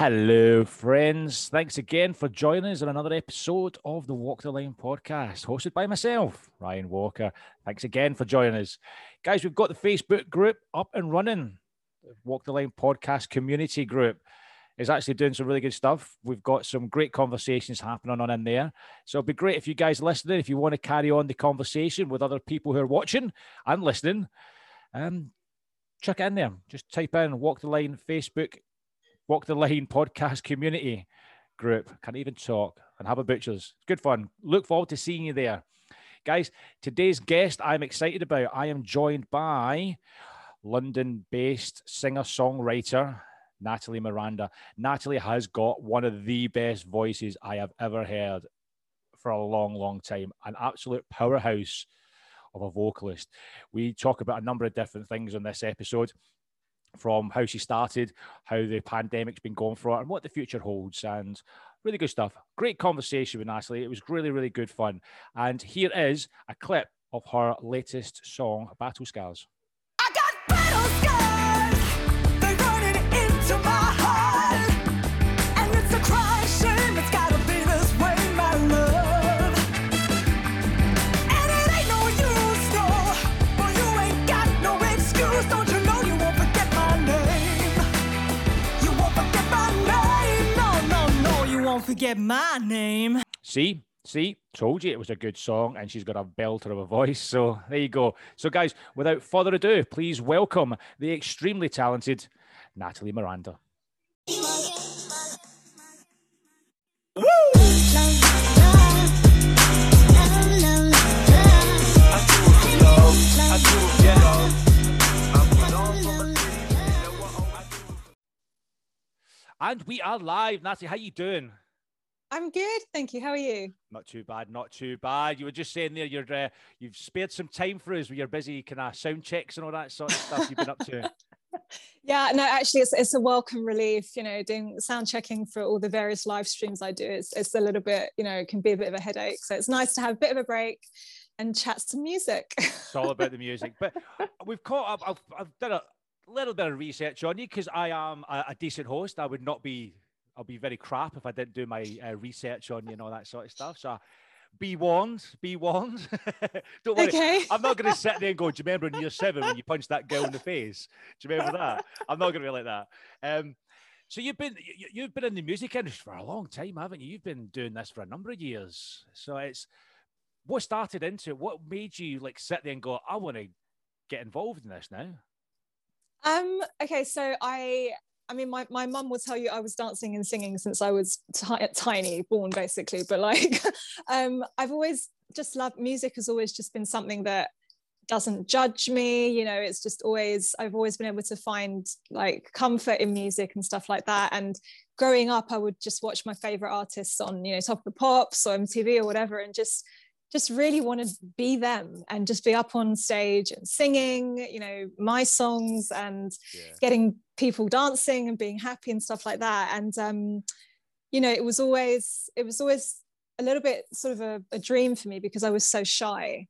Hello, friends. Thanks again for joining us on another episode of the Walk the Line podcast, hosted by myself, Ryan Walker. Thanks again for joining us. Guys, we've got the Facebook group up and running. Walk the Line podcast community group is actually doing some really good stuff. We've got some great conversations happening on in there. So it'd be great if you guys listening, if you want to carry on the conversation with other people who are watching and listening, chuck it in there. Just type in Walk the Line Facebook Walk the Line podcast community group. Can't even talk. And have a butchers. Good fun. Look forward to seeing you there. Guys, today's guest I'm excited about. I am joined by London-based singer-songwriter Nathalie Miranda. Nathalie has got one of the best voices I have ever heard for a long, long time. An absolute powerhouse of a vocalist. We talk about a number of different things on this episode, from how she started, how the pandemic's been going for her, and what the future holds, and really good stuff. Great conversation with Nathalie. It was really, really good fun. And here is a clip of her latest song, Battle Scars. I got battle scars, they're running into my heart, and it's a crying shame, it's gotta be this way, my love. And it ain't no use, no, for you ain't got no excuse, don't you know you won't forget. Forget my name. See, told you it was a good song, and she's got a belter of a voice. So there you go. So guys, without further ado, please welcome the extremely talented Nathalie Miranda. Woo! And we are live. Nathalie, how you doing? I'm good, thank you. How are you? Not too bad. You were just saying there you've spared some time for us with your busy kind of sound checks and all that sort of stuff you've been up to. Yeah, no, actually it's a welcome relief, you know, doing sound checking for all the various live streams I do. It's a little bit, you know, it can be a bit of a headache. So it's nice to have a bit of a break and chat some music. It's all about the music. But we've caught up. I've done a little bit of research on you because I am a decent host. I'll be very crap if I didn't do my research on you and all that sort of stuff. So be warned. Don't worry. Okay. I'm not going to sit there and go, do you remember in year 7 when you punched that girl in the face? Do you remember that? I'm not going to be like that. So you've been in the music industry for a long time, haven't you? You've been doing this for a number of years. So it's what started into it? What made you like sit there and go, I want to get involved in this now? Okay. So I mean, my mum will tell you I was dancing and singing since I was tiny, born basically. But like, I've always just loved music. Has always just been something that doesn't judge me. You know, it's just always, I've always been able to find like comfort in music and stuff like that. And growing up, I would just watch my favorite artists on, you know, Top of the Pops or MTV or whatever, and just really want to be them and just be up on stage and singing, you know, my songs and getting people dancing and being happy and stuff like that. And, you know, it was always a little bit sort of a dream for me because I was so shy.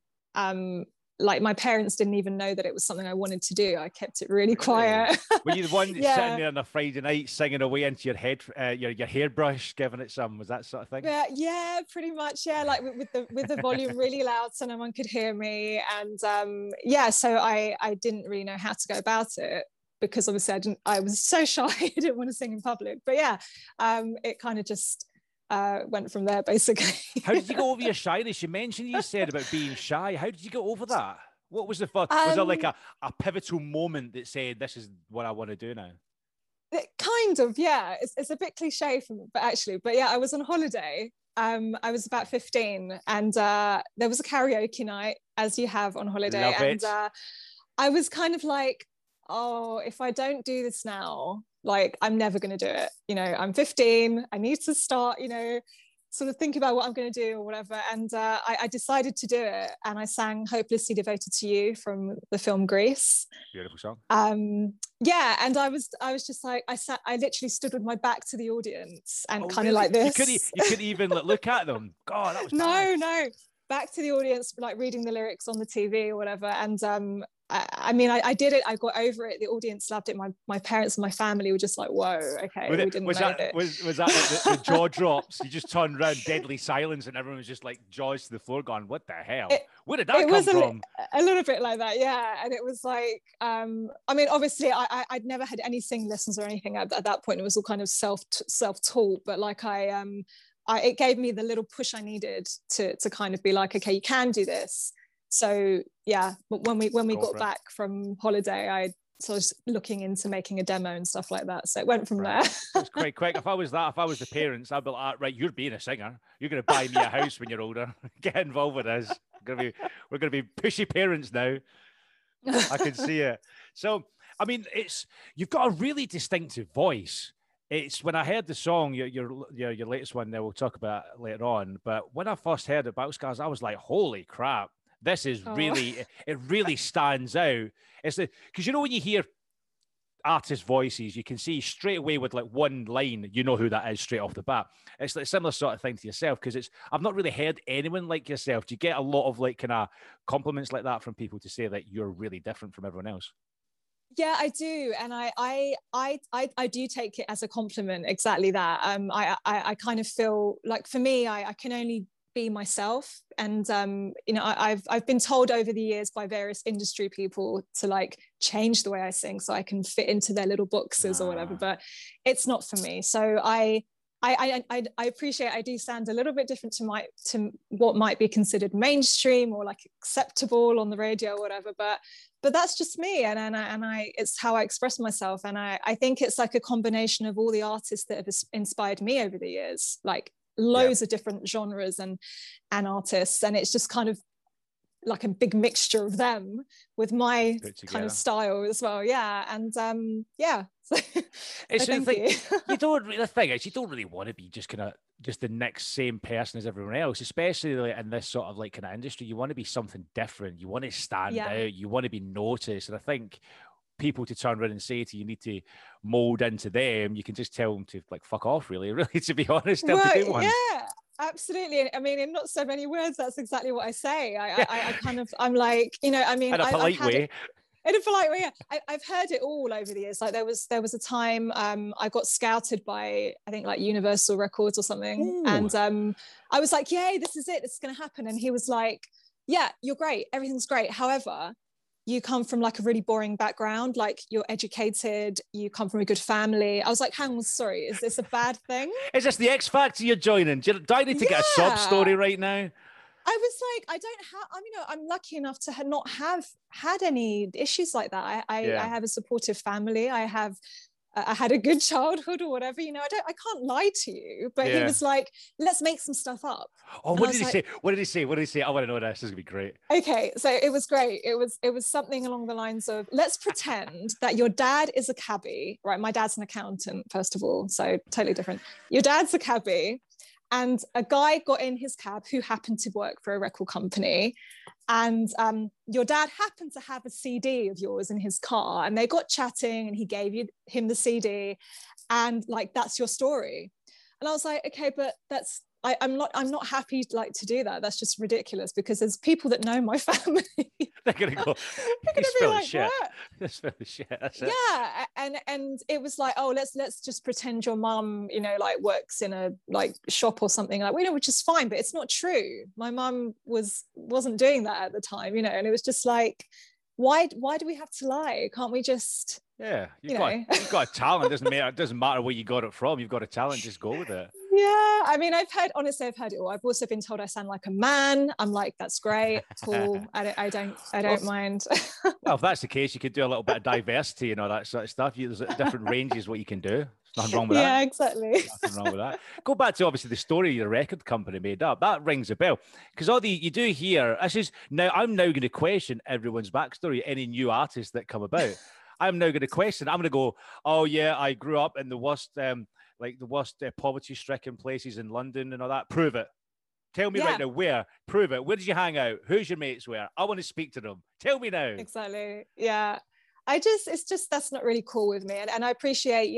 Like my parents didn't even know that it was something I wanted to do. I kept it really quiet. Were you the one sitting there on a Friday night singing away into your head, your hairbrush, giving it some? Was that sort of thing? Yeah, pretty much. Yeah, like with the volume really loud, so no one could hear me. And so I didn't really know how to go about it because obviously I was so shy. I didn't want to sing in public. But yeah, it kind of just went from there basically. How did you go over your shyness? You mentioned you said about being shy. How did you get over that? What was the first? Was there like a pivotal moment that said this is what I want to do now? Kind of, yeah. It's a bit cliche for me, but I was on holiday. I was about 15, and there was a karaoke night, as you have on holiday. Love it. And I was kind of like, oh, if I don't do this now, like I'm never going to do it. You know, I'm 15. I need to start, you know, sort of think about what I'm going to do or whatever. And I decided to do it. And I sang Hopelessly Devoted to You from the film Grease. Beautiful song. And I was just like, I literally stood with my back to the audience and kind of like this. You couldn't even look at them. God, that was bad. No. Back to the audience, like reading the lyrics on the TV or whatever. And I mean, I did it. I got over it. The audience loved it. My parents and my family were just like, "Whoa, okay." Was that the jaw drops? You just turned around, deadly silence, and everyone was just like jaws to the floor, going, "What the hell? Where did that come from?" A little bit like that, yeah. And it was like, I mean, obviously, I'd never had any sing lessons or anything at that point. It was all kind of self-taught, but like it gave me the little push I needed to kind of be like, okay, you can do this. So yeah, but when we got back from holiday, I was looking into making a demo and stuff like that. So it went from there. It's quite quick. If I was the parents, I'd be like, right, you're being a singer. You're going to buy me a house when you're older. Get involved with us. We're going to be pushy parents now. I can see it. So, I mean, you've got a really distinctive voice. It's when I heard the song, your latest one there, we'll talk about later on. But when I first heard about Scars, I was like, holy crap. This is really stands out. It's because when you hear artist voices, you can see straight away with like one line, you know who that is straight off the bat. It's like a similar sort of thing to yourself, because I've not really heard anyone like yourself. Do you get a lot of like kind of compliments like that from people to say that you're really different from everyone else? Yeah, I do, and I do take it as a compliment. Exactly that. I kind of feel like for me, I can only be myself, and I've been told over the years by various industry people to like change the way I sing so I can fit into their little boxes or whatever, but it's not for me. So I appreciate I do sound a little bit different to what might be considered mainstream or like acceptable on the radio or whatever, but that's just me, and it's how I express myself, and I think it's like a combination of all the artists that have inspired me over the years, like loads of different genres and artists, and it's just kind of like a big mixture of them with my kind of style as well, so it's so you don't really want to be just the next same person as everyone else, especially like in this sort of like kind of industry. You want to be something different, you want to stand out, you want to be noticed, and I think people to turn around and say to you, need to mold into them. You can just tell them to like fuck off, really, to be honest. Yeah, absolutely. I mean, in not so many words, that's exactly what I say. I kind of, I'm like, I mean, in a polite way. I've heard it all over the years. Like there was a time I got scouted by, I think, like Universal Records or something. Ooh. And I was like, yay, this is it, it's gonna happen. And he was like, yeah, you're great, everything's great, however, you come from like a really boring background, like you're educated, you come from a good family. I was like, hang on, sorry, is this a bad thing? Is this the X Factor you're joining? Do I need to get a sob story right now? I was like, I'm lucky enough to not have had any issues like that. I have a supportive family. I had a good childhood or whatever, I can't lie to you. But he was like, let's make some stuff up. Oh, what did he say? I want to know this. This is going to be great. Okay, so it was great. It was something along the lines of, let's pretend that your dad is a cabbie, right? My dad's an accountant, first of all, so totally different. Your dad's a cabbie, and a guy got in his cab who happened to work for a record company. And your dad happened to have a CD of yours in his car, and they got chatting, and he gave him the CD, and like, that's your story. And I was like, okay, but that's, I'm not happy like to do that. That's just ridiculous, because there's people that know my family. They're gonna go, they're gonna be like, shit. That's it. Yeah, and it was like, oh, let's just pretend your mum, like works in a like shop or something, like, which is fine, but it's not true. My mum wasn't doing that at the time, and it was just like, why do we have to lie? Can't we just? Yeah, you've got a talent. It doesn't matter where you got it from. You've got a talent. Just go with it. Yeah, I mean, I've heard it all. I've also been told I sound like a man. I'm like, that's great, cool. I don't mind. Well, if that's the case, you could do a little bit of diversity and all that sort of stuff. There's different ranges what you can do. There's nothing wrong with that. Yeah, exactly. There's nothing wrong with that. Go back to obviously the story your record company made up. That rings a bell, because you do hear. I'm now going to question everyone's backstory. Any new artists that come about. I'm now going to question. I'm going to go, oh yeah, I grew up in the worst, poverty-stricken places in London and all that. Prove it. Tell me right now where. Prove it. Where did you hang out? Who's your mates were? I want to speak to them. Tell me now. Exactly. Yeah. That's not really cool with me. And I appreciate,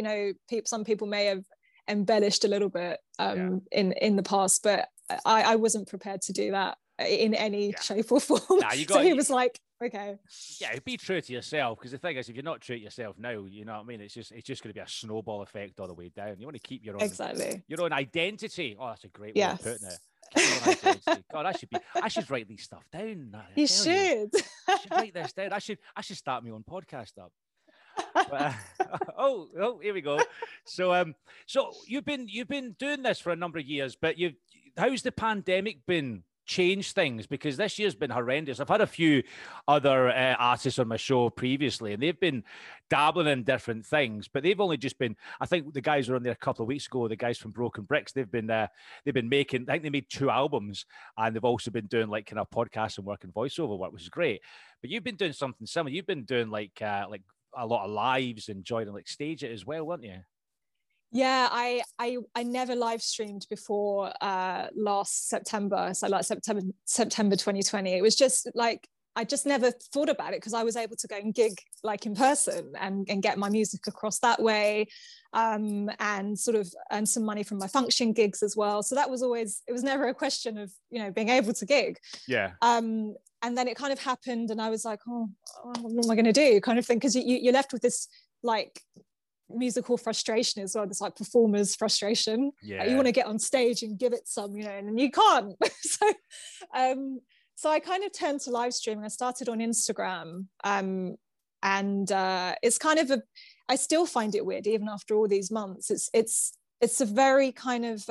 some people may have embellished a little bit in the past, but I wasn't prepared to do that in any shape or form. Nah, so he was like, okay. Yeah, be true to yourself, because the thing is, if you're not true to yourself now, you know what I mean? It's just going to be a snowball effect all the way down. You want to keep your own, exactly, your own identity. Oh, that's a great way of putting it. God, I should write these stuff down. You should. I should write this down. I should start my own podcast up. But, oh, here we go. So, so you've been doing this for a number of years, but how's the pandemic been? Change things, because this year's been horrendous. I've had a few other artists on my show previously, and they've been dabbling in different things, but they've only just been, I think the guys were on there a couple of weeks ago, the guys from Broken Bricks, they've been making, I think they made 2 albums, and they've also been doing like kind of podcasts and working voiceover work, which is great. But you've been doing something similar. You've been doing like a lot of lives and joining like Stage It as well, weren't you? Yeah, I never live streamed before last September. So like September 2020. It was just like, I just never thought about it, because I was able to go and gig like in person and get my music across that way, and sort of earn some money from my function gigs as well. So that was always, it was never a question of, you know, being able to gig. Yeah. And then it kind of happened, and I was like, oh what am I going to do? Kind of thing, because you're left with this like musical frustration as well, this like performer's frustration. Yeah, you want to get on stage and give it some, you know, and you can't. So I kind of turned to live streaming. I started on Instagram, and it's kind of I still find it weird even after all these months. It's a very kind of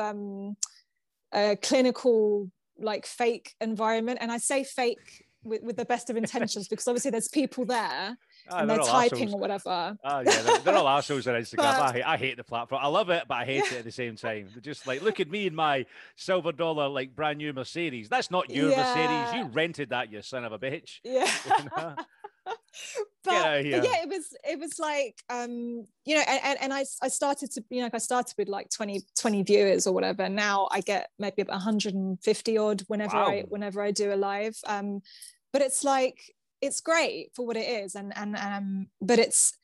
clinical, like fake environment, and I say fake with the best of intentions, because obviously there's people there. And they're typing assholes or whatever. Oh, yeah, they're all assholes on Instagram. But I hate the platform. I love it, but I hate it at the same time. They're just like, look at me in my silver dollar, like brand new Mercedes. That's not your Mercedes. You rented that, you son of a bitch. Yeah. You know? But yeah, it was like, you know, and I started to, you know, I started with like 20 viewers or whatever. Now I get maybe 150 odd whenever I do a live. But it's like, it's great for what it is, and but it's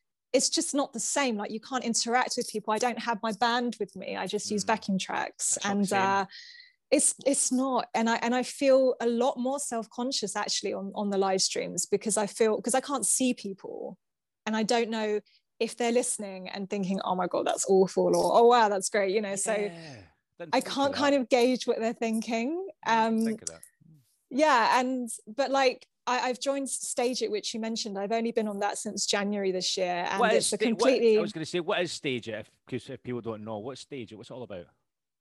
just not the same. Like, you can't interact with people. I don't have my band with me. I just use backing tracks. That's and it's not. And I feel a lot more self-conscious actually on the live streams, because I can't see people, and I don't know if they're listening and thinking, oh my God, that's awful, or oh wow, that's great, you know. Yeah. So I can't kind of gauge what they're thinking. Think of that. Yeah, but like, I've joined Stage It, which you mentioned. I've only been on that since January this year, and it's a completely... I was going to say, what is Stage It? Because if people don't know, what's Stage It? What's it all about?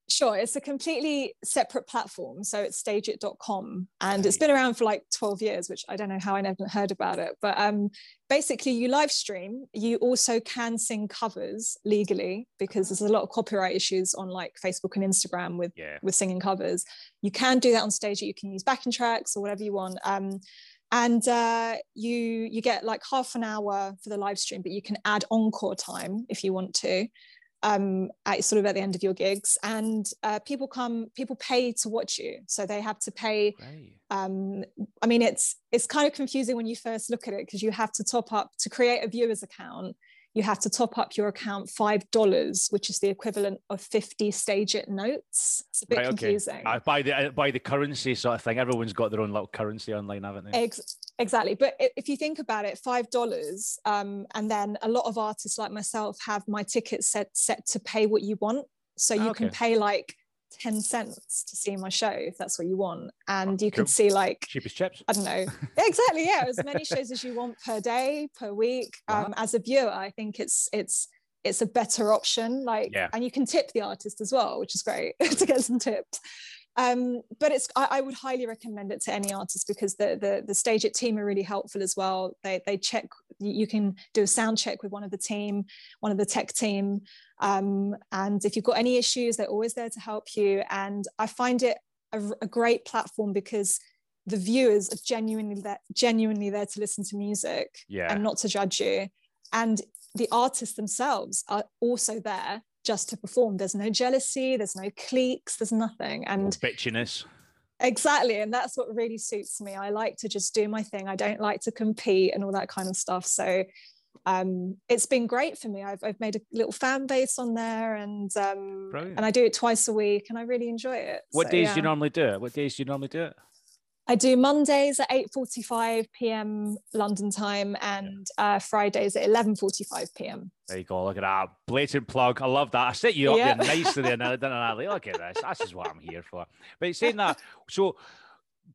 Sure, it's a completely separate platform. So it's stageit.com, and it's been around for like 12 years, which I don't know how I never heard about it. But basically, you live stream. You also can sing covers legally, because there's a lot of copyright issues on like Facebook and Instagram with singing covers. You can do that on Stage It. You can use backing tracks or whatever you want. You get like half an hour for the live stream, but you can add encore time if you want to, at the end of your gigs. And people pay to watch you, so they have to pay. Great. I mean, it's kind of confusing when you first look at it, because you have to top up to create a viewer's account. You have to top up your account $5, which is the equivalent of 50 Stage It notes. It's a bit confusing. By the currency sort of thing, everyone's got their own little currency online, haven't they? Exactly. But if you think about it, $5, and then a lot of artists like myself have my tickets set to pay what you want. So you can pay like 10 cents to see my show, if that's what you want, and you can see like cheapest chips, I don't know. Exactly, yeah, as many shows as you want per day, per week. Wow. As a viewer, I think it's a better option, like. Yeah. And you can tip the artist as well, which is great to get some tips. But I would highly recommend it to any artist, because the Stage It team are really helpful as well. They check, you can do a sound check with one of the tech team. And if you've got any issues, they're always there to help you. And I find it a great platform, because the viewers are genuinely there to listen to music. Yeah. And not to judge you. And the artists themselves are also there just to perform. There's no jealousy, there's no cliques, there's nothing. And bitchiness. Exactly. And that's what really suits me. I like to just do my thing. I don't like to compete and all that kind of stuff. So it's been great for me. I've made a little fan base on there, and I do it twice a week, and I really enjoy it. What days do you normally do it? I do Mondays at 8:45 p.m. London time, and Fridays at 11:45 p.m. There you go. Look at that. Blatant plug. I love that. I set you up there nicely there. Now, didn't I? Like, look at this. That's just what I'm here for. But saying that, so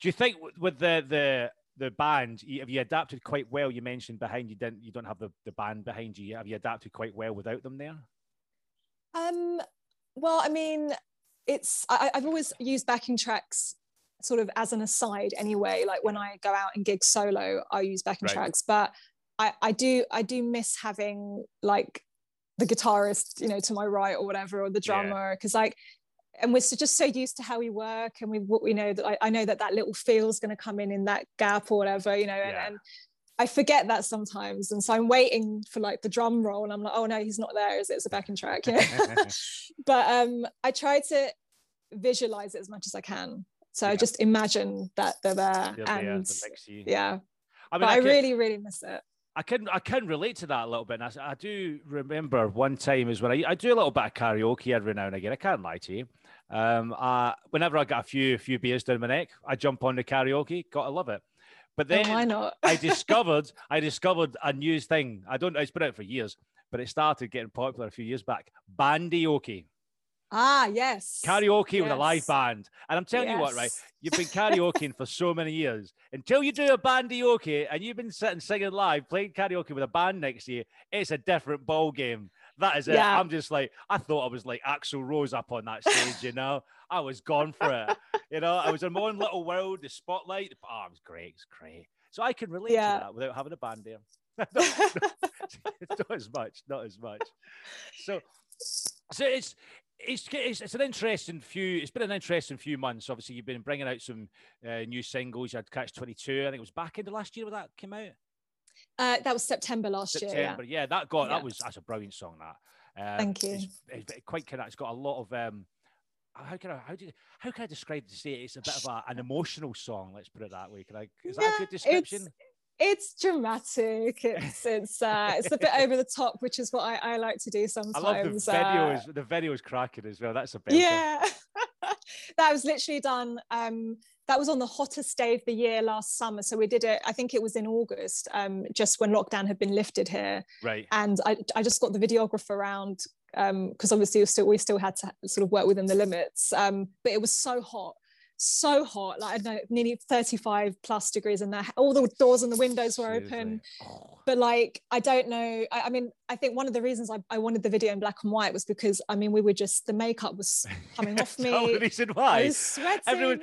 do you think with the band, have you adapted quite well? You mentioned behind you didn't, you don't have the band behind you. Have you adapted quite well without them there? Well, I mean, I've always used backing tracks sort of as an aside anyway. Like when I go out and gig solo, I use backing tracks, but I do miss having like the guitarist, you know, to my right or whatever, or the drummer, because like, and we're just so used to how we work, and we know that I know that little feel's going to come in that gap or whatever, you know, and I forget that sometimes, and so I'm waiting for like the drum roll, and I'm like, oh no, he's not there, is it? It's a backing track, but I try to visualize it as much as I can, so I just imagine that they're there, and I mean, but I really miss it. I can relate to that a little bit. And I do remember one time is when I do a little bit of karaoke every now and again. I can't lie to you. Whenever I got a few beers down my neck, I jump on the karaoke. Gotta love it. But then why not? I discovered a new thing. I don't know. It's been out for years, but it started getting popular a few years back. Bandioki. Ah, yes. Karaoke with a live band. And I'm telling you what, right? You've been karaokeing for so many years. Until you do a bandioke and you've been sitting singing live, playing karaoke with a band next to you, it's a different ball game. That is it. Yeah. I'm just like, I thought I was like Axl Rose up on that stage, you know? I was gone for it. You know, I was in my own little world, the spotlight. Oh, it was great. It's great. So I can relate to that without having a band there. Not as much. So it's an interesting few. It's been an interesting few months. Obviously, you've been bringing out some new singles. You had Catch 22. I think it was back into last year when that came out. That was September last year. September, that's a brilliant song. That thank you. It's quite kind of. It's got a lot of. How can I describe to say it's a bit of an emotional song? Let's put it that way. Is that a good description? It's dramatic. It's a bit over the top, which is what I like to do sometimes. I love the videos. The video is cracking as well. That's a bit. Yeah, that was literally done. That was on the hottest day of the year last summer. So we did it. I think it was in August, just when lockdown had been lifted here. Right. And I just got the videographer around because obviously we still had to sort of work within the limits. But it was so hot, like I don't know, nearly 35 plus degrees in there. All the doors and the windows were open. Oh. But like, I don't know. I mean, I think one of the reasons I wanted the video in black and white was because, I mean, the makeup was coming off me. That's the reason why. I was sweating.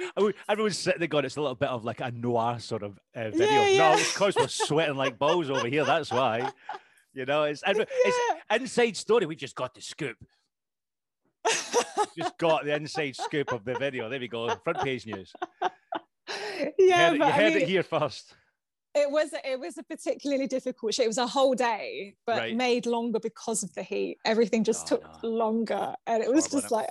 Everyone's sitting there going, it's a little bit of like a noir sort of video. Yeah. No, of course we're sweating like balls over here. That's why, you know, it's inside story. We just got the scoop. Just got the inside scoop of the video. There we go. Front page news. Yeah, you heard it here first. It was a particularly difficult shoot. It was a whole day, but made longer because of the heat. Everything just took longer, and it was just like,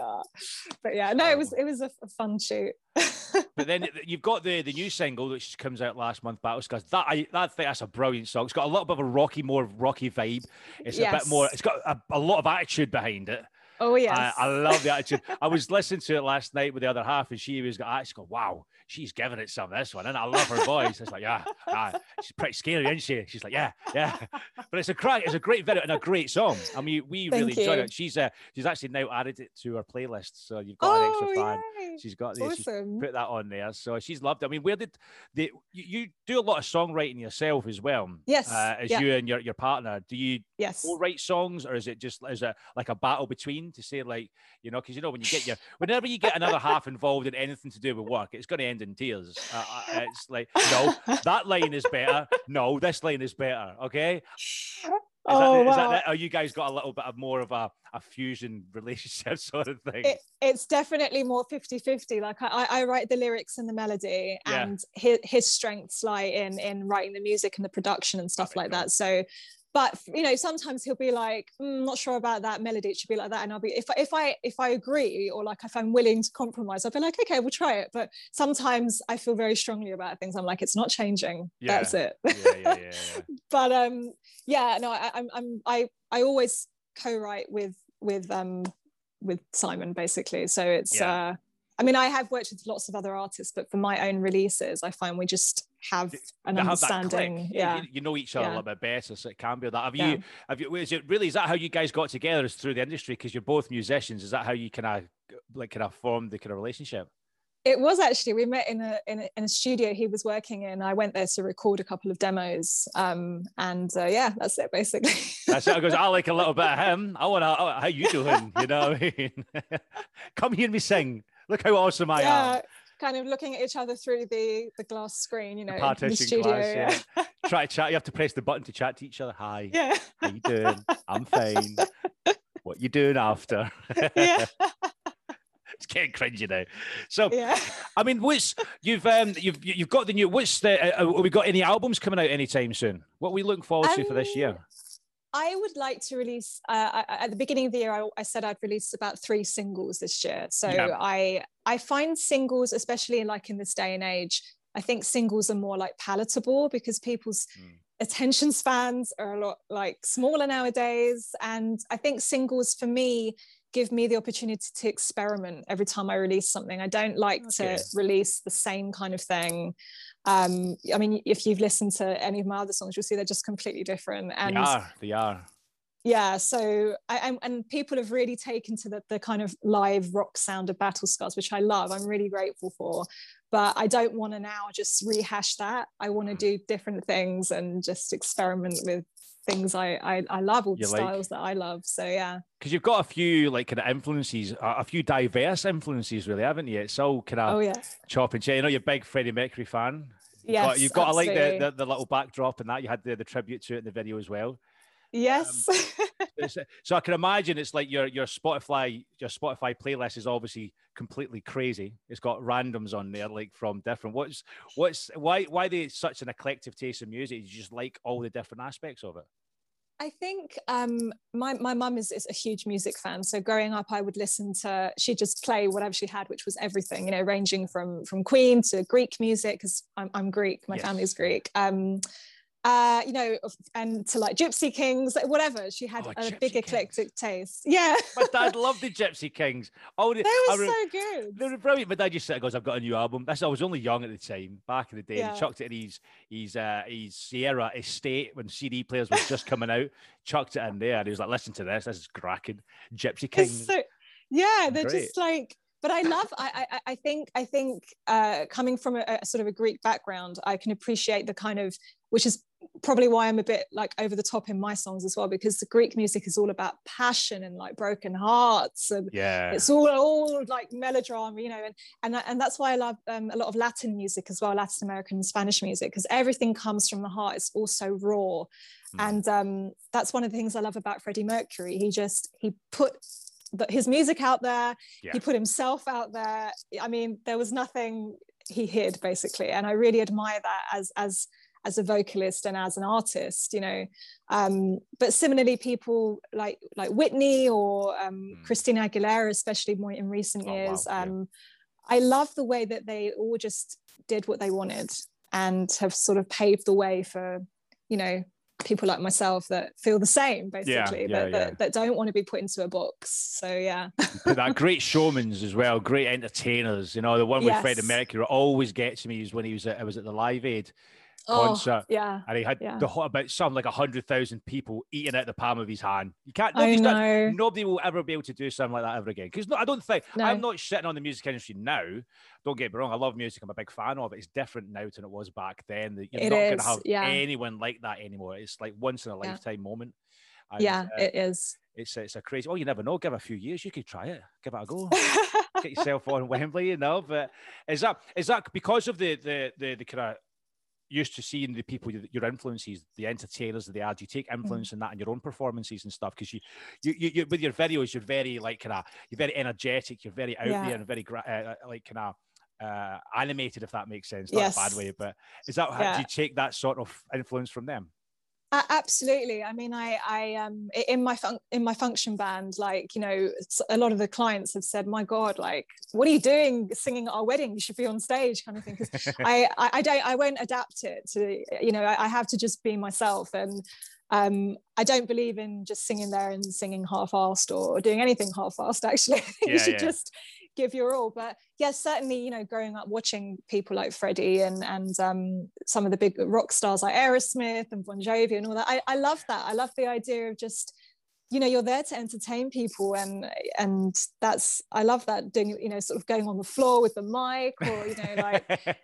but yeah, no, it was a fun shoot. But then you've got the new single which comes out last month, Battle Scars. That's a brilliant song. It's got a little bit of a more rocky vibe. It's a bit more. It's got a lot of attitude behind it. Oh, yeah. I love the attitude. I was listening to it last night with the other half, and she was going, wow, she's giving it some, this one. And I love her voice. It's like, she's pretty scary, isn't she? She's like, yeah. But it's a great video and a great song. I mean, we really enjoyed it. She's actually now added it to her playlist. So you've got an extra fan. Yay. She's got this. Awesome. She's put that on there. So she's loved it. I mean, where did you do a lot of songwriting yourself as well? Yes. As you and your partner, do you write songs, or is it like a battle between? To say, like, you know, because you know whenever you get another half involved in anything to do with work, it's going to end in tears. It's like, no, that line is better. No, this line is better. Okay. Are you guys got a little bit of more of a fusion relationship sort of thing? It's definitely more 50-50. Like I write the lyrics and the melody, and his strengths lie in writing the music and the production and stuff like that. So. But, you know, sometimes he'll be like, not sure about that melody, it should be like that. And I'll be, if I agree, or like if I'm willing to compromise, I'll be like, okay, we'll try it. But sometimes I feel very strongly about things. I'm like, it's not changing. Yeah. That's it. Yeah. But no, I always co-write with Simon, basically. So it's I mean, I have worked with lots of other artists, but for my own releases, I find we just have an understanding. Have yeah, you know each other a little bit better, so it can be that. Have you? Is it really? Is that how you guys got together? Is through the industry because you're both musicians? Is that how you kind of formed the kind of relationship? It was actually, we met in a studio he was working in. I went there to record a couple of demos, and that's it basically. That's it. Because I like a little bit of him. I want to. How you doing? You know what I mean? Come hear me sing. Look how awesome I am. Kind of looking at each other through the glass screen, you know, the partition in the studio. Glass, yeah. Try to chat. You have to press the button to chat to each other. Hi. Yeah. How you doing? I'm fine. What you doing after? Yeah. It's getting cringy now. So, yeah. I mean, you've got the new. Have we got any albums coming out anytime soon? What are we looking forward to for this year? I would like to release, at the beginning of the year, I said I'd release about 3 singles this year. So yeah. I find singles, especially like in this day and age, I think singles are more like palatable because people's attention spans are a lot like smaller nowadays. And I think singles for me give me the opportunity to experiment every time I release something. I don't like to release the same kind of thing. I mean, if you've listened to any of my other songs, you'll see they're just completely different. And they are. Yeah, so, and people have really taken to the kind of live rock sound of Battle Scars, which I love, I'm really grateful for. But I don't want to now just rehash that. I want to do different things and just experiment with things I love, all the styles that I love. So yeah, because you've got a few like kind of influences, a few diverse influences really, haven't you? It's all kind of chop and change. You know, you're a big Freddie Mercury fan. Yes, you've got absolutely. I like the little backdrop and that you had the tribute to it in the video as well. Yes. So I can imagine it's like your Spotify playlist is obviously completely crazy. It's got randoms on there, like from different. Why they such an eclectic taste in music? You just like all the different aspects of it. I think my mum is a huge music fan. So growing up, I would listen to, she'd just play whatever she had, which was everything, you know, ranging from Queen to Greek music, because I'm Greek, my family's Greek. You know, and to like Gypsy Kings, whatever. She had a big eclectic taste. Yeah. My dad loved the Gypsy Kings. So good. They were brilliant. My dad just goes, I've got a new album. I was only young at the time, back in the day. Yeah. He chucked it in his Sierra Estate when CD players was just coming out. Chucked it in there and he was like, listen to this. This is cracking. Gypsy Kings. They're great. Just like... But I love, I think coming from a sort of a Greek background, I can appreciate the kind of, which is probably why I'm a bit like over the top in my songs as well, because the Greek music is all about passion and like broken hearts and it's all like melodrama, you know, and that's why I love a lot of Latin music as well, Latin American and Spanish music, because everything comes from the heart. It's all so raw. And that's one of the things I love about Freddie Mercury. He put his music out there, he put himself out there. I mean, there was nothing he hid basically, and I really admire that as a vocalist and as an artist, you know. But similarly, people like Whitney or Christina Aguilera, especially more in recent years. Wow. I love the way that they all just did what they wanted and have sort of paved the way for, you know, people like myself that feel the same basically, that don't want to be put into a box. So yeah. That great showmans as well, great entertainers. You know, the one with Freddie Mercury always gets me is when I was at the Live Aid concert, and he had the whole, about something like 100,000 people eating out the palm of his hand. You can't. Nobody will ever be able to do something like that ever again. Because I'm not shitting on the music industry now. Don't get me wrong. I love music. I'm a big fan of it. It's different now than it was back then. You're not going to have anyone like that anymore. It's like once in a lifetime moment. And, it is. It's a crazy. Oh, you never know. Give it a few years, you could try it. Give it a go. Get yourself on Wembley, you know. But is that because of the kind of used to seeing the people, your influences, the entertainers, the ad, you take influence in that in your own performances and stuff, because you with your videos, you're very like kind of, you're very energetic, you're very out there and very like kind of animated, if that makes sense. Not a bad way, but is that how do you take that sort of influence from them? Absolutely. I mean, I in my function band, like, you know, a lot of the clients have said, "My God, like, what are you doing singing at our wedding? You should be on stage," kind of thing. Because I won't adapt it to, you know, I have to just be myself, and I don't believe in just singing there and singing half-assed or doing anything half-assed. Actually, you should just give your all. But yes, certainly, you know, growing up watching people like Freddie and some of the big rock stars like Aerosmith and Bon Jovi and all that, I love that. I love the idea of just, you know, you're there to entertain people, and that's, I love that, doing, you know, sort of going on the floor with the mic, or, you know, like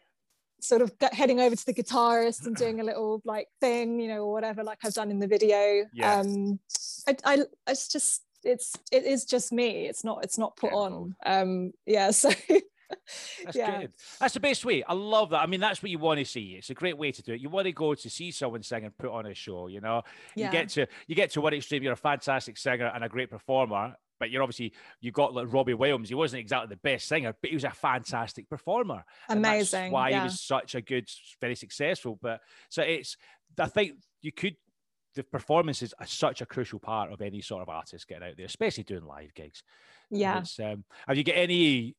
sort of heading over to the guitarist and doing a little like thing, you know, or whatever, like I've done in the video. Yeah. It's just, it is just me. It's not put on. So that's good. That's the best way. I love that. I mean, that's what you want to see. It's a great way to do it. You want to go to see someone sing and put on a show, you know. You get to one extreme, you're a fantastic singer and a great performer, but you're obviously, you got like Robbie Williams. He wasn't exactly the best singer, but he was a fantastic performer. Amazing. And that's why he was such a good, very successful. But so it's, I think you could, the performances are such a crucial part of any sort of artist getting out there, especially doing live gigs. Yeah. Have you got any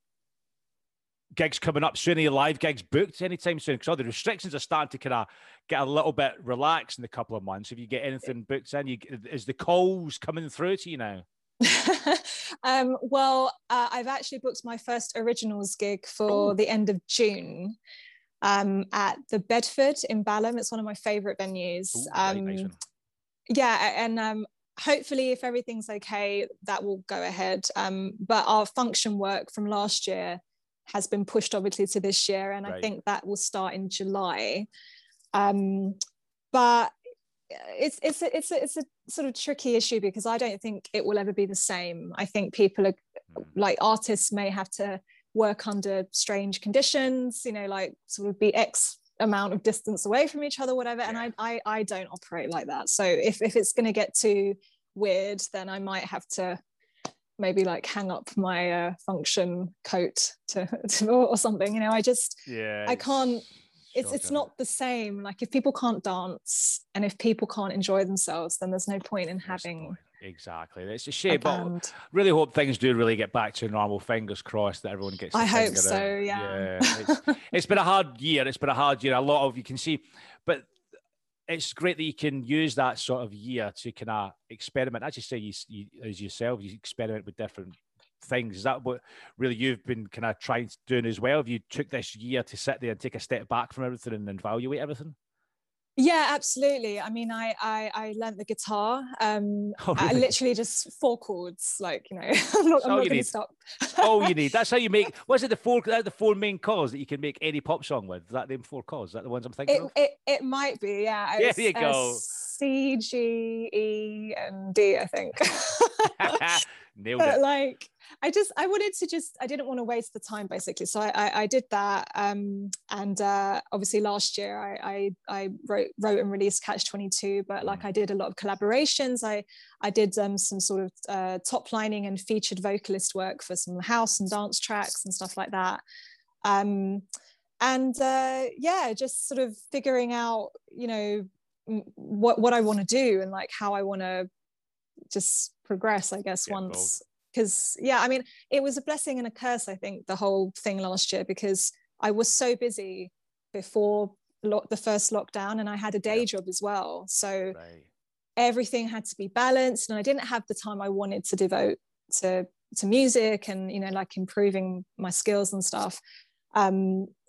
gigs coming up soon, any live gigs booked anytime soon? Because all the restrictions are starting to kind of get a little bit relaxed in a couple of months. If you get anything booked in, is the calls coming through to you now? I've actually booked my first originals gig for the end of June at the Bedford in Balham. It's one of my favorite venues. Nice. Hopefully, if everything's okay, that will go ahead, but our function work from last year has been pushed obviously to this year, and I think that will start in July. But it's a sort of tricky issue, because I don't think it will ever be the same. I think people are like, artists may have to work under strange conditions, you know, like sort of be X amount of distance away from each other, whatever. And I don't operate like that. So if it's going to get too weird, then I might have to maybe like hang up my function coat to or something, you know. I just, I can't, it's not the same. Like, if people can't dance and if people can't enjoy themselves, then there's no point in having. Exactly. It's a shame, but really hope things do really get back to normal. Fingers crossed that everyone gets. I hope so. It's been a hard year. A lot of, you can see, but it's great that you can use that sort of year to kind of experiment. As you say, you as yourself, you experiment with different things. Is that what really you've been kind of trying to do as well? Have you took this year to sit there and take a step back from everything and evaluate everything? Yeah, absolutely. I mean, I learned the guitar. I literally just 4 chords, like, you know, I'm not going to stop. That's all you need. That's how you make, what is it, the four main chords that you can make any pop song with? Is that the 4 chords? Is that the ones I'm thinking of? It might be, yeah. Yeah, there you go. C, G, E, and D, I think. Nailed it. But like, I didn't want to waste the time, basically. So I did that. Obviously last year I wrote and released Catch 22, but like I did a lot of collaborations. I did some sort of top lining and featured vocalist work for some house and dance tracks and stuff like that. Just sort of figuring out, you know, what I want to do and like how I want to just progress, I guess, once. Because, yeah, I mean, it was a blessing and a curse, I think, the whole thing last year, because I was so busy before the first lockdown, and I had a day job as well. So everything had to be balanced, and I didn't have the time I wanted to devote to music and, you know, like improving my skills and stuff.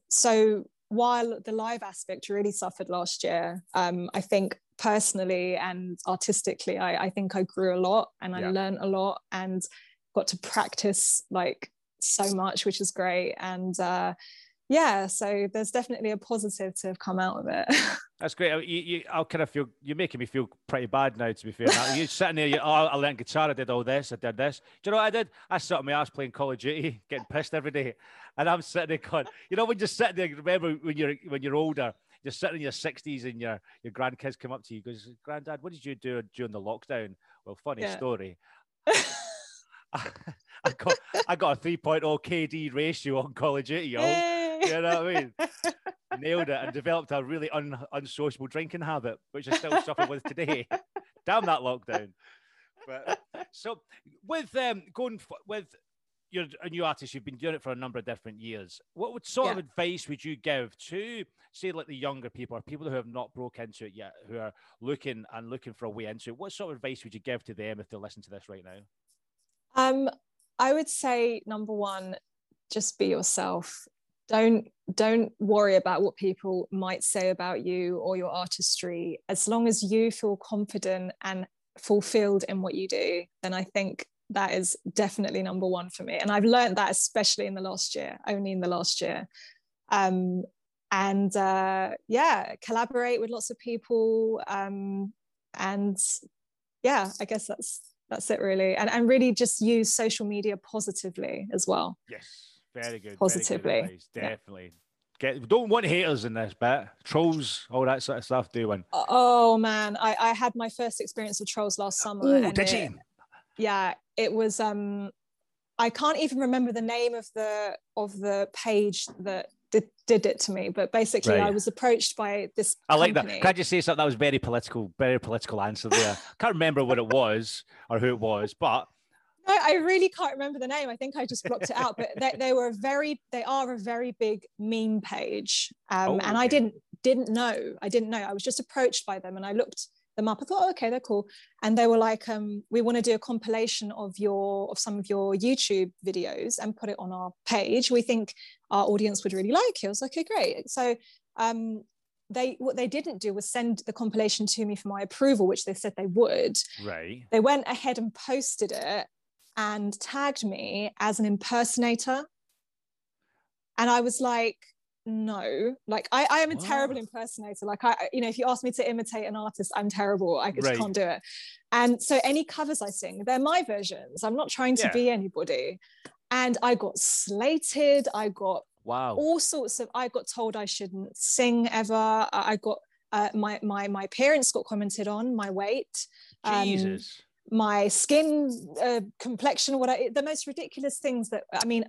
So while the live aspect really suffered last year, I think personally and artistically, I think I grew a lot, and I learned a lot and got to practice like so much, which is great. And so there's definitely a positive to have come out of it. That's great. You're making me feel pretty bad now, to be fair. You're sitting there, I learned guitar, I did all this, I did this. Do you know what I did? I sat on my ass playing Call of Duty, getting pissed every day. And I'm sitting there going, you know, when you're sitting there, remember when you're older, you're sitting in your 60s and your grandkids come up to you, goes, "Granddad, what did you do during the lockdown?" Well, funny story. I got a 3.0 KD ratio on Call of Duty, y'all. You know what I mean? Nailed it, and developed a really unsociable drinking habit, which I still suffer with today. Damn that lockdown. But, so with you're a new artist, you've been doing it for a number of different years. What sort of advice would you give to, say, like the younger people or people who have not broke into it yet, who are looking for a way into it? What sort of advice would you give to them if they listen to this right now? I would say, number one, just be yourself. Don't worry about what people might say about you or your artistry. As long as you feel confident and fulfilled in what you do, then I think that is definitely number one for me. And I've learned that especially in the last year, only in the last year. Collaborate with lots of people. I guess that's it really. And really just use social media positively as well. Yes. Very good. Positively. Very good advice, definitely. Yeah. Don't want haters in this bit. Trolls, all that sort of stuff, do one. Oh, man. I had my first experience with trolls last summer. Oh, did you? Yeah. It was, I can't even remember the name of the page that did it to me, but basically right. I was approached by this company. That. Can I just say something? That was very political answer there. Can't remember what it was or who it was, but... I really can't remember the name. I think I just blocked it out, but they are a very big meme page. Okay. And I didn't know. I was just approached by them and I looked them up. I thought, oh, okay, they're cool. And they were like, we want to do a compilation of some of your YouTube videos and put it on our page. We think our audience would really like it. I was like, okay, great. So what they didn't do was send the compilation to me for my approval, which they said they would. Right. They went ahead and posted it and tagged me as an impersonator. And I was like, no, like I am a terrible impersonator. Like if you ask me to imitate an artist, I'm terrible. I just can't do it. And so any covers I sing, they're my versions. I'm not trying to be anybody. And I got slated. I got all sorts of, I got told I shouldn't sing ever. I got, my parents got commented on my weight. Jesus. My skin complexion, the most ridiculous things that I mean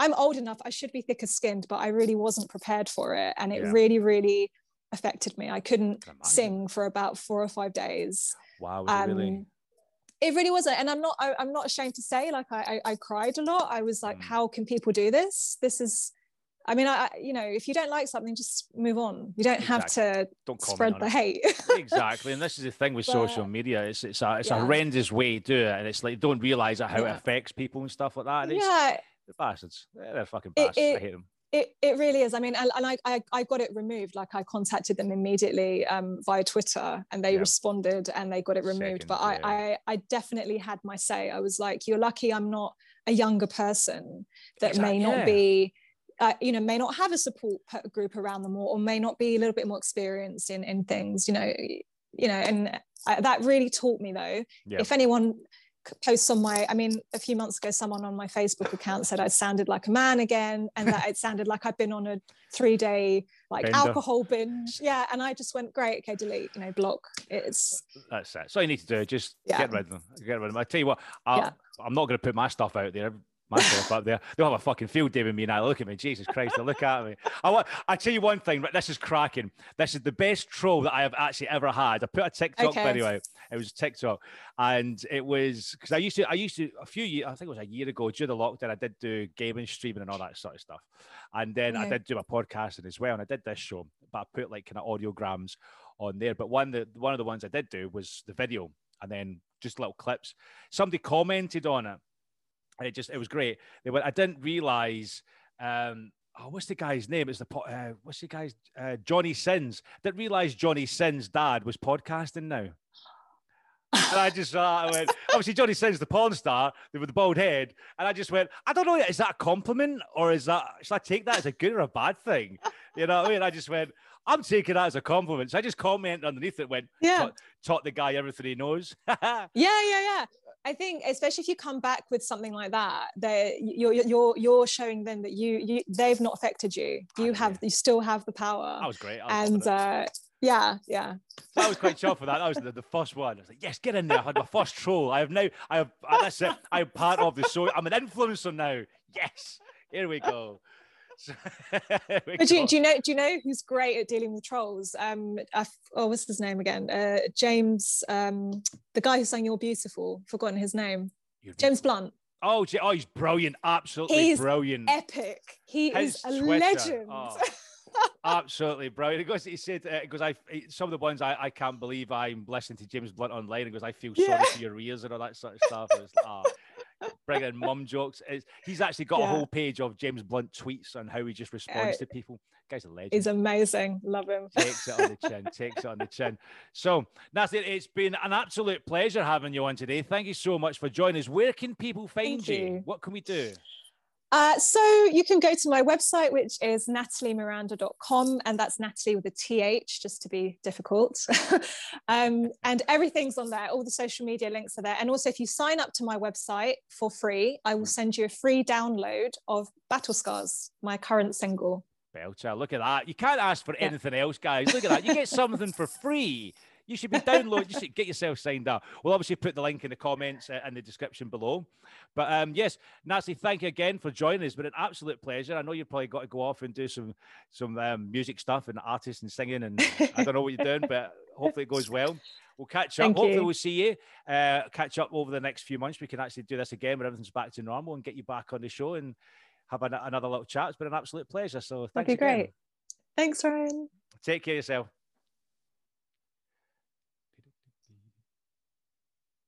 I'm old enough, I should be thicker skinned, but I really wasn't prepared for it, and it really affected me. I couldn't sing for about 4 or 5 days. Wow. Really? It really wasn't, and I'm not ashamed to say, like I cried a lot. I was like, how can people do this is, I mean, if you don't like something, just move on. You don't have to spread the hate. Exactly. And this is the thing with social media. It's a horrendous way to do it. And it's like, you don't realise how it affects people and stuff like that. And they're bastards. They're fucking bastards. I hate them. It really is. I mean, and I got it removed. Like I contacted them immediately via Twitter and they responded and they got it removed. But I definitely had my say. I was like, you're lucky I'm not a younger person that may not be... may not have a support group around them, or may not be a little bit more experienced in things, and that really taught me though. Yeah. If anyone posts on a few months ago, someone on my Facebook account said I sounded like a man again, and that it sounded like I'd been on a 3-day alcohol binge. Yeah. And I just went, great. Okay. Delete, block. That's that. So you need to do, just get rid of them. I tell you what, I'm not going to put my stuff out there. Myself up there, they'll have a fucking field day with me now. Look at me, Jesus Christ! They look at me. I tell you one thing, this is cracking. This is the best troll that I have actually ever had. I put a TikTok video out. It was TikTok, and it was because I used to a few years. I think it was a year ago during the lockdown. I did do gaming, streaming, and all that sort of stuff, and then I did do my podcasting as well. And I did this show, but I put like kind of audiograms on there. But one of the ones I did do was the video, and then just little clips. Somebody commented on it. And it was great. They went, I didn't realize, what's the guy's name? It's Johnny Sins. Didn't realize Johnny Sins' dad was podcasting now. And I went, obviously Johnny Sins, the porn star with the bald head. And I just went, I don't know, is that a compliment? Or should I take that as a good or a bad thing? You know what I mean? I just went, I'm taking that as a compliment. So I just commented underneath it, went, taught the guy everything he knows. Yeah. I think, especially if you come back with something like that, you're showing them that they've not affected you. You still have the power. That was great. I was quite chuffed for that. That was the first one. I was like, yes, get in there. I had my first troll. That's it. I'm part of the show. I'm an influencer now. Yes. Here we go. But do you know who's great at dealing with trolls? What's his name again? James, the guy who sang "You're Beautiful." Forgotten his name. James Blunt. Oh, he's brilliant! Absolutely brilliant. Epic. He is a legend. Oh, absolutely brilliant. Because he said, some of the ones I can't believe I'm listening to James Blunt online. He goes, I feel sorry for your ears and all that sort of stuff. bring in mum jokes. He's actually got a whole page of James Blunt tweets on how he just responds to people. Guy's a legend. He's amazing. Love him. Takes it on the chin. Takes it on the chin. So Nathalie, it's been an absolute pleasure having you on today. Thank you so much for joining us. Where can people find you? What can we do? So you can go to my website, which is nataliemiranda.com, and that's Nathalie with a TH, just to be difficult. And everything's on there. All the social media links are there. And also, if you sign up to my website for free, I will send you a free download of Battle Scars, my current single. Belcher, look at that. You can't ask for anything else, guys. Look at that. You get something for free. You should be downloading. You should get yourself signed up. We'll obviously put the link in the comments and the description below. But yes, Nathalie, thank you again for joining us. But an absolute pleasure. I know you've probably got to go off and do some music stuff and artists and singing, and I don't know what you're doing, but hopefully it goes well. We'll catch up. Hopefully we'll see you. Catch up over the next few months. We can actually do this again when everything's back to normal and get you back on the show and have another little chat. It's been an absolute pleasure. So thanks again. That'd be great. Thanks, Ryan. Take care of yourself.